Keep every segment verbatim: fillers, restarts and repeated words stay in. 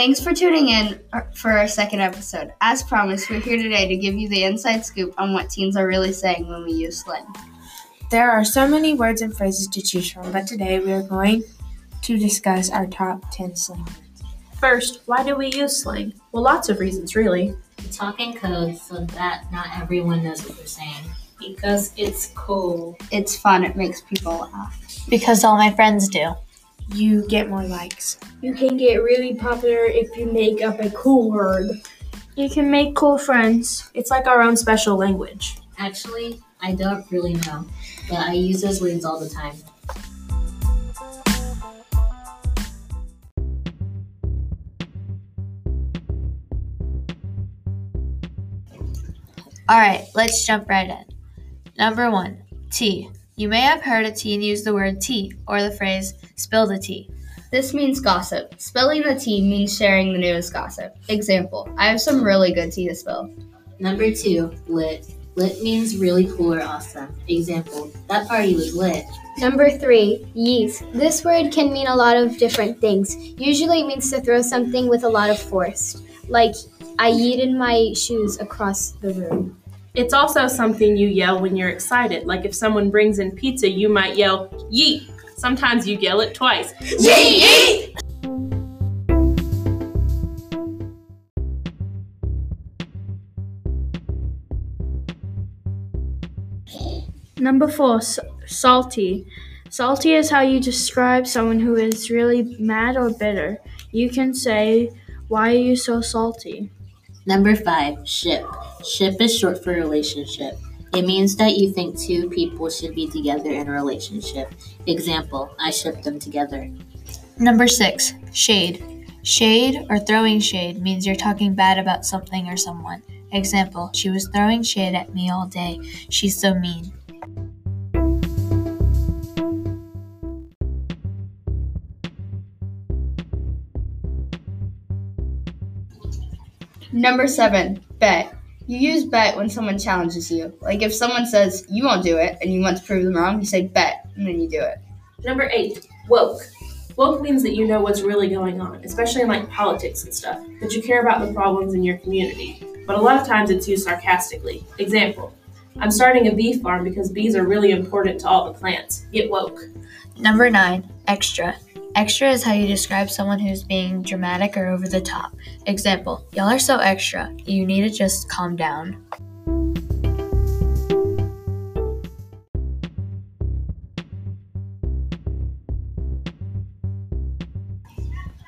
Thanks for tuning in for our second episode. As promised, we're here today to give you the inside scoop on what teens are really saying when we use slang. There are so many words and phrases to choose from, but today we are going to discuss our top ten slang words. First, why do we use slang? Well, lots of reasons, really. We talk in code so that not everyone knows what we're saying. Because it's cool. It's fun. It makes people laugh. Because all my friends do. You get more likes. You can get really popular if you make up a cool word. You can make cool friends. It's like our own special language. Actually, I don't really know, but I use those words all the time. All right, let's jump right in. Number one, tea. You may have heard a teen use the word tea or the phrase spill the tea. This means gossip. Spilling the tea means sharing the newest gossip. Example, I have some really good tea to spill. Number two, lit. Lit means really cool or awesome. Example, that party was lit. Number three, yeast. This word can mean a lot of different things. Usually it means to throw something with a lot of force. Like, I yeeted my shoes across the room. It's also something you yell when you're excited. Like if someone brings in pizza, you might yell, yeet. Sometimes you yell it twice. Yeet, yeet! Number four, salty. Salty is how you describe someone who is really mad or bitter. You can say, why are you so salty? Number five, ship. Ship is short for relationship. It means that you think two people should be together in a relationship. Example, I ship them together. Number six, shade. Shade or throwing shade means you're talking bad about something or someone. Example, she was throwing shade at me all day. She's so mean. Number seven, bet. You use bet when someone challenges you. Like if someone says, you won't do it, and you want to prove them wrong, you say bet, and then you do it. Number eight, woke. Woke means that you know what's really going on, especially in like politics and stuff, that you care about the problems in your community. But a lot of times it's used sarcastically. Example, I'm starting a bee farm because bees are really important to all the plants. Get woke. Number nine, extra. Extra is how you describe someone who's being dramatic or over the top. Example, y'all are so extra. You need to just calm down.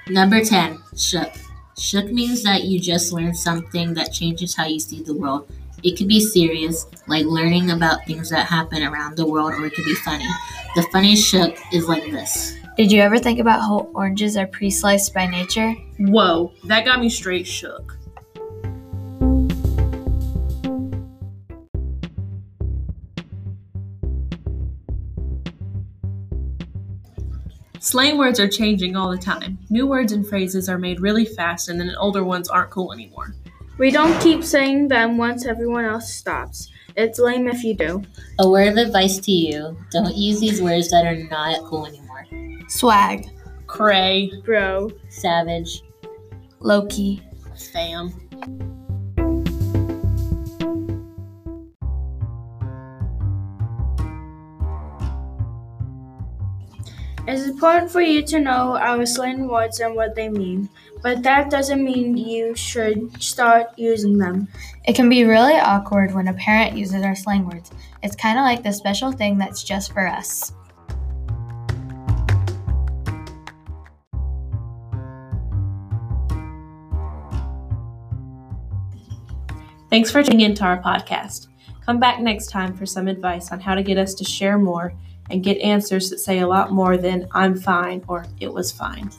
Number ten, shook. Shook means that you just learned something that changes how you see the world. It could be serious, like learning about things that happen around the world, or it could be funny. The funny shook is like this. Did you ever think about how oranges are pre-sliced by nature? Whoa, that got me straight shook. Slang words are changing all the time. New words and phrases are made really fast, and then older ones aren't cool anymore. We don't keep saying them once everyone else stops. It's lame if you do. A word of advice to you, don't use these words that are not cool anymore. Swag. Cray. Bro. Savage. Loki. Fam. It's important for you to know our slang words and what they mean, but that doesn't mean you should start using them. It can be really awkward when a parent uses our slang words. It's kind of like the special thing that's just for us. Thanks for tuning in to our podcast. Come back next time for some advice on how to get us to share more and get answers that say a lot more than I'm fine or it was fine.